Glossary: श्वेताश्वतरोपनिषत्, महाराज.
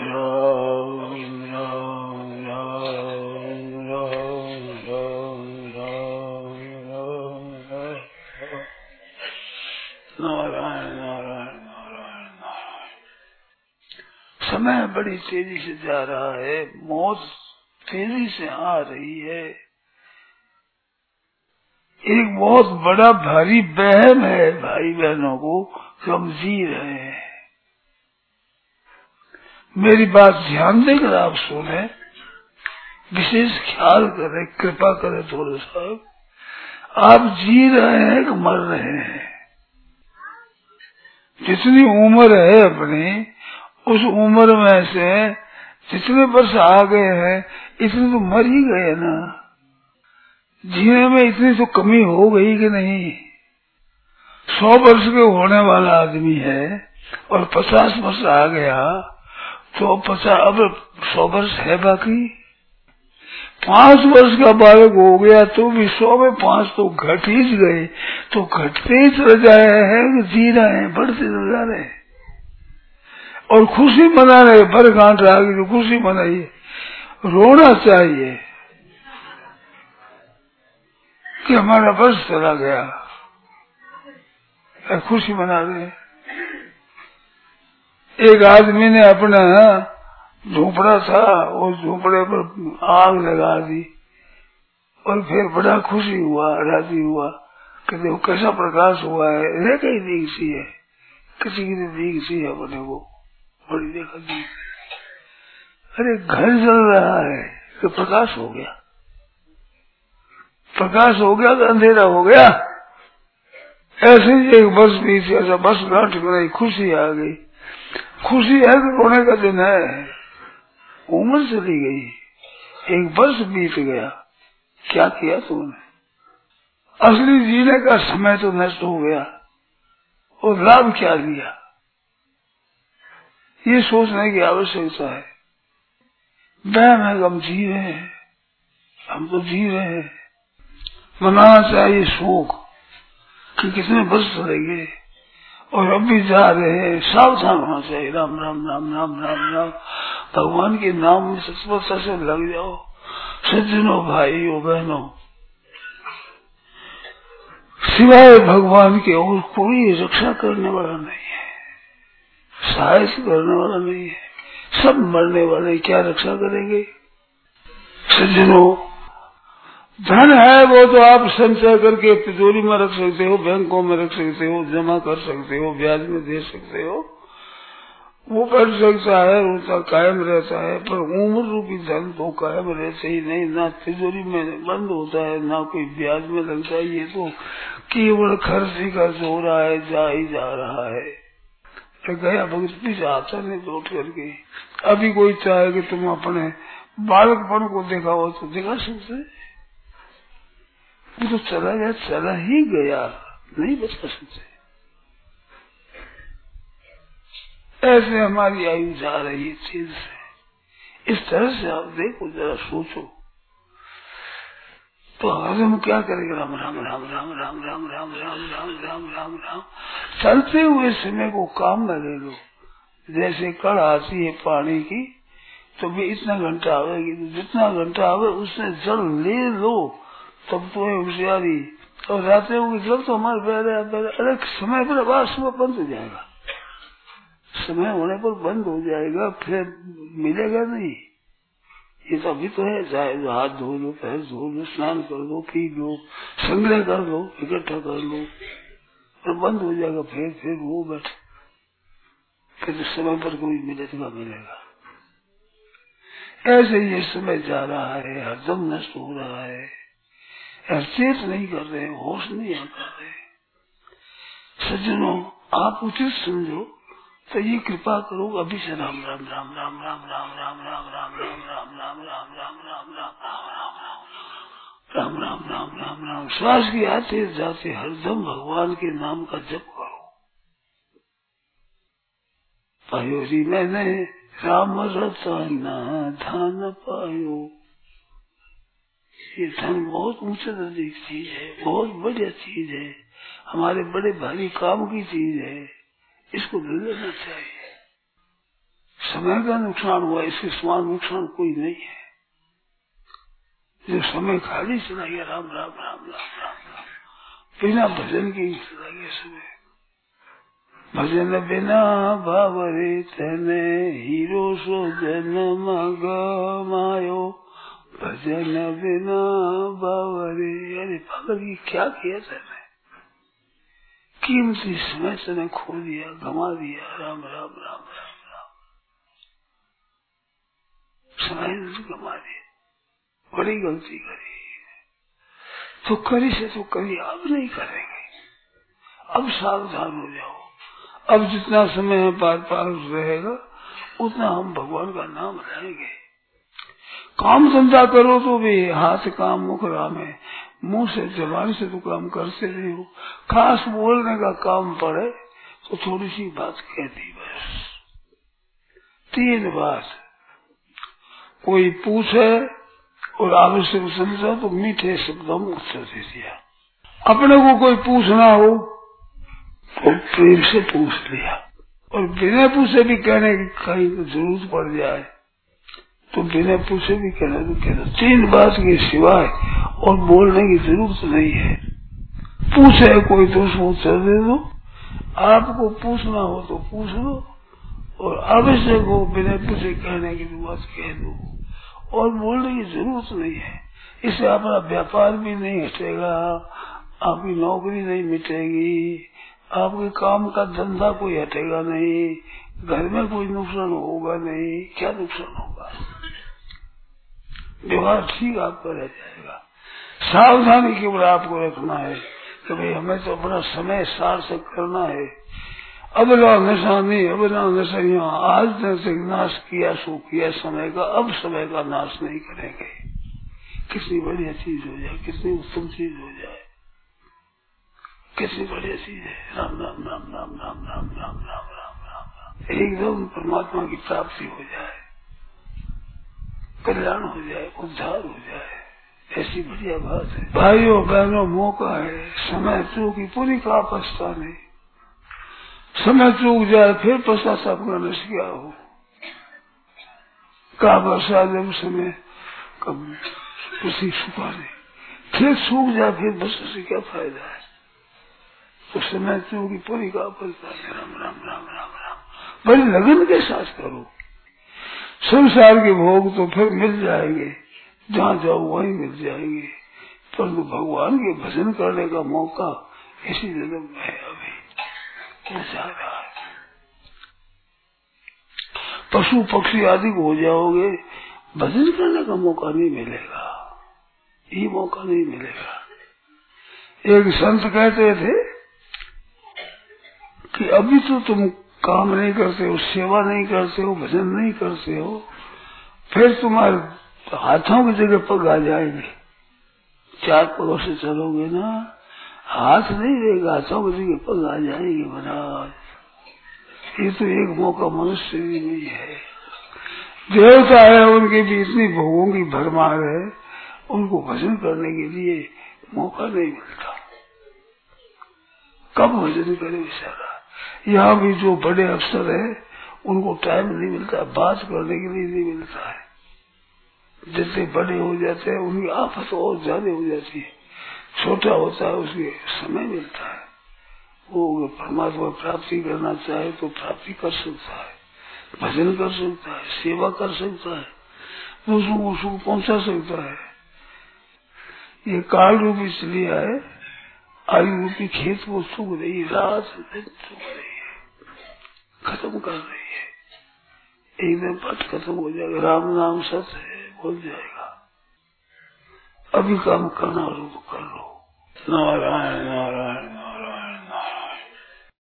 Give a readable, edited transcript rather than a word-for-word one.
समय बड़ी तेजी से जा रहा है, मौत तेजी से आ रही है, एक बहुत बड़ा भारी बहम है भाई बहनों को कमजोर है। मेरी बात ध्यान देकर आप सुने, विशेष ख्याल करें, कृपा करें। थोड़ा साहब, आप जी रहे हैं कि मर रहे हैं? जितनी उम्र है अपनी, उस उम्र में से जितने वर्ष आ गए हैं इतने तो मर ही गए ना। जीने में इतनी तो कमी हो गई कि नहीं। 100 वर्ष के होने वाला आदमी है और 50 वर्ष आ गया तो 50, अब 100 वर्ष है बाकी। 5 वर्ष का बालक हो गया तो भी 100 में 5 तो घट ही गए। तो घटते ही चले जा रहे हैं, जी रहे हैं, बढ़ते चले जा रहे हैं और खुशी मना रहे। भर घाट आगे तो खुशी मनाइए, रोना चाहिए कि हमारा वर्ष चला गया, खुशी मना रहे। एक आदमी ने अपना झोपड़ा था, उस झोपड़े पर आग लगा दी और फिर बड़ा खुशी हुआ, राजी हुआ कि देखो कैसा प्रकाश हुआ है। रह गई दीख सी है, किसी की दीख सी है अपने को बड़ी देखा दी। अरे घर जल रहा है कि प्रकाश हो गया, प्रकाश हो गया तो अंधेरा हो गया। ऐसे ही एक बस बीच, ऐसा बस गांठ बनाई, खुशी आ गई। खुशी है कि रोने का दिन है, उम्र चली गई, एक बस बीत गया। क्या किया तुमने? असली जीने का समय तो नष्ट हो गया और लाभ क्या लिया? ये सोचने की आवश्यकता है। हम जी रहे हैं, हम तो जी रहे हैं। मनाना चाहिए शोक कि कितने बस चलेंगे और अब भी जा रहे हैं। सावधान होना चाहिए। राम राम राम राम राम राम भगवान के नाम में सत्पथता से लग जाओ। सज्जनों, भाइयों, बहनों, सिवाय भगवान के और कोई रक्षा करने वाला नहीं है, सहायता करने वाला नहीं है। सब मरने वाले, क्या रक्षा करेंगे? सज्जनों, धन है वो तो आप संचय करके तिजोरी में रख सकते हो, बैंकों में रख सकते हो, जमा कर सकते हो, ब्याज में दे सकते हो, वो कर सकता है, उसका कायम रहता है। पर उम्र रूपी धन तो कायम रहते ही नहीं, ना तिजोरी में बंद होता है, ना कोई ब्याज में लगता है। ये तो केवल खर्च ही खर्च हो रहा है, जा ही जा रहा है। गया भगत भी जाता नहीं लौट करके। अभी कोई चाहे कि तुम अपने बालकपन को देखा हो तो दिखा सकते, तो चला गया, चला ही गया, नहीं बचा सकते। ऐसे हमारी आयु जा रही है चीज से। इस तरह से आप देखो, जरा सोचो तो हम क्या करेंगे? राम राम राम राम राम राम राम राम राम राम राम राम। चलते हुए समय को काम में ले लो। जैसे कड़ आती है पानी की तो भी इतना घंटा आवेगी, तो जितना घंटा आवे उससे जल ले लो, तब तो होशियारी। और रातें होगी, जब तो हमारे पहले अरे समय पर आवाज सुबह बंद हो जाएगा, समय होने पर बंद हो जाएगा, फिर मिलेगा नहीं। ये तो अभी तो है, चाहे हाथ धो लो, पैर धो लो, स्नान कर लो, पी लो, संग्रह कर लो, इकट्ठा कर लो, और बंद हो जाएगा फिर वो बैठ, फिर समय पर कोई मिलेगा। ऐसे ये समय जा रहा है, हरदम नष्ट हो रहा है। चेत नहीं कर रहे, होश नहीं आता है। सज्जनों, आप उचित समझो तो ये कृपा करो, अभी से राम राम राम राम राम राम राम राम राम राम राम राम राम राम राम राम राम राम राम राम राम। श्वास की आते जाते हरदम भगवान के नाम का जप करो। पायो जी मैंने राम रतना धान पायो। ये धन बहुत ऊंचे दर्जे की चीज है, बहुत बढ़िया चीज है, हमारे बड़े भारी काम की चीज है, इसको ले लेना चाहिए। समय का नुकसान हुआ, इसके समान नुकसान कोई नहीं है। जो समय खाली चला गया, राम राम राम राम राम बिना भजन के चला गया समय। भजन बिना बाबरे तने हीरो सो जन्म गमायो, भजन बिना बाबरे। अरे भगत की क्या किया तने, कीमती समय तने खो दिया, गमा दिया। राम राम राम राम राम समय गमा दिया, बड़ी गलती करी। तो करी से तो करी, अब नहीं करेंगे, अब सावधान हो जाओ। अब जितना समय है पार रहेगा, उतना हम भगवान का नाम लेंगे। काम धंधा करो तो भी हाथ काम मुख राम है, मुंह से जबान से तो काम करते नहीं हो। खास बोलने का काम पड़े तो थोड़ी सी बात कह दी बस। तीन बात कोई पूछे और आवश्यक समझा तो मीठे शब्दों में उत्तर दे दिया। अपने को कोई पूछना हो तो प्रेम से पूछ लिया, और बिना पूछे भी कहने की कहीं जरूरत पड़ जाए तो बिना पूछे भी कहना तो कहना। तीन बात के सिवाय और बोलने की जरूरत नहीं है। पूछे कोई तो उसको उत्तर दे दो, आपको पूछना हो तो पूछ लो, और आवश्यक हो बिना पूछे कहने की बात कह दो, और बोलने की जरूरत नहीं है। इससे अपना व्यापार भी नहीं हटेगा, आपकी नौकरी नहीं मिटेगी, आपके काम का धंधा कोई हटेगा नहीं, घर में कोई नुकसान होगा नहीं। क्या नुकसान होगा, व्यवहार ठीक आपका रह जाएगा। सावधानी केवल आपको रखना है कि भाई हमें तो अपना समय सार्थक करना है। अब नशा नहीं, अब नशा यहाँ आज तक नाश किया सो किया समय का, अब समय का नाश नहीं करेंगे। कितनी बढ़िया चीज हो जाए, कितनी उत्तम चीज हो जाए, कितनी बढ़िया चीज है। राम राम राम राम राम राम राम राम राम राम, एकदम परमात्मा की प्राप्ति हो जाए, कल्याण हो जाए, उद्धार हो जाए। ऐसी बढ़िया बात है। भाइयों बहनों, मौका है, समय तो की पूरी का पछता नहीं। समय चूक जाए फिर पश्चाताप करने से क्या हो। का वर्षा जब समय कब किसी छुपा नहीं, फिर सूख जाए फिर बरसा से क्या फायदा है। तो समय चूक की पूरी का पड़ता है। राम राम राम राम राम, बड़ी लगन के साथ करो। संसार के भोग तो फिर मिल जाएंगे, जहाँ जाओ वहीं मिल जाएंगे, परंतु भगवान के भजन करने का मौका इसी जन्म में है। अभी पशु पक्षी आदि हो जाओगे, भजन करने का मौका नहीं मिलेगा, ये मौका नहीं मिलेगा। एक संत कहते थे कि अभी तो तुम काम नहीं करते हो, सेवा नहीं करते हो, भजन नहीं करते हो, फिर तुम्हारे हाथों की जगह पग आ जाएंगे। चार पगों से चलोगे ना, हाथ नहीं रहेगा, हाथों की जगह पग आ जाएंगे। महाराज ये तो एक मौका मनुष्य भी नहीं है। देवता है, उनके भी इतनी भोगों की भरमार है, उनको भजन करने के लिए मौका नहीं मिलता। कब भजन करे बेचारा। यहाँ भी जो बड़े अफसर है उनको टाइम नहीं मिलता, बात करने के लिए नहीं मिलता है। जितने बड़े हो जाते हैं उनकी आफत और ज्यादा हो जाती है। छोटा होता है उसके समय मिलता है, वो परमात्मा प्राप्ति करना चाहे तो प्राप्ति कर सकता है, भजन कर सकता है, सेवा कर सकता है, दूसरों को सुख पहुंचा सकता है। ये काल रूपी इसलिए है, आयु रूपी खेत को सूख रही, रात दिन सूख रही है, खत्म कर रही है। एकदम बात खत्म हो जाएगा। राम नाम सत्य है, बोल जाएगा। अभी काम करना हो तो कर लो। नारायण नारायण।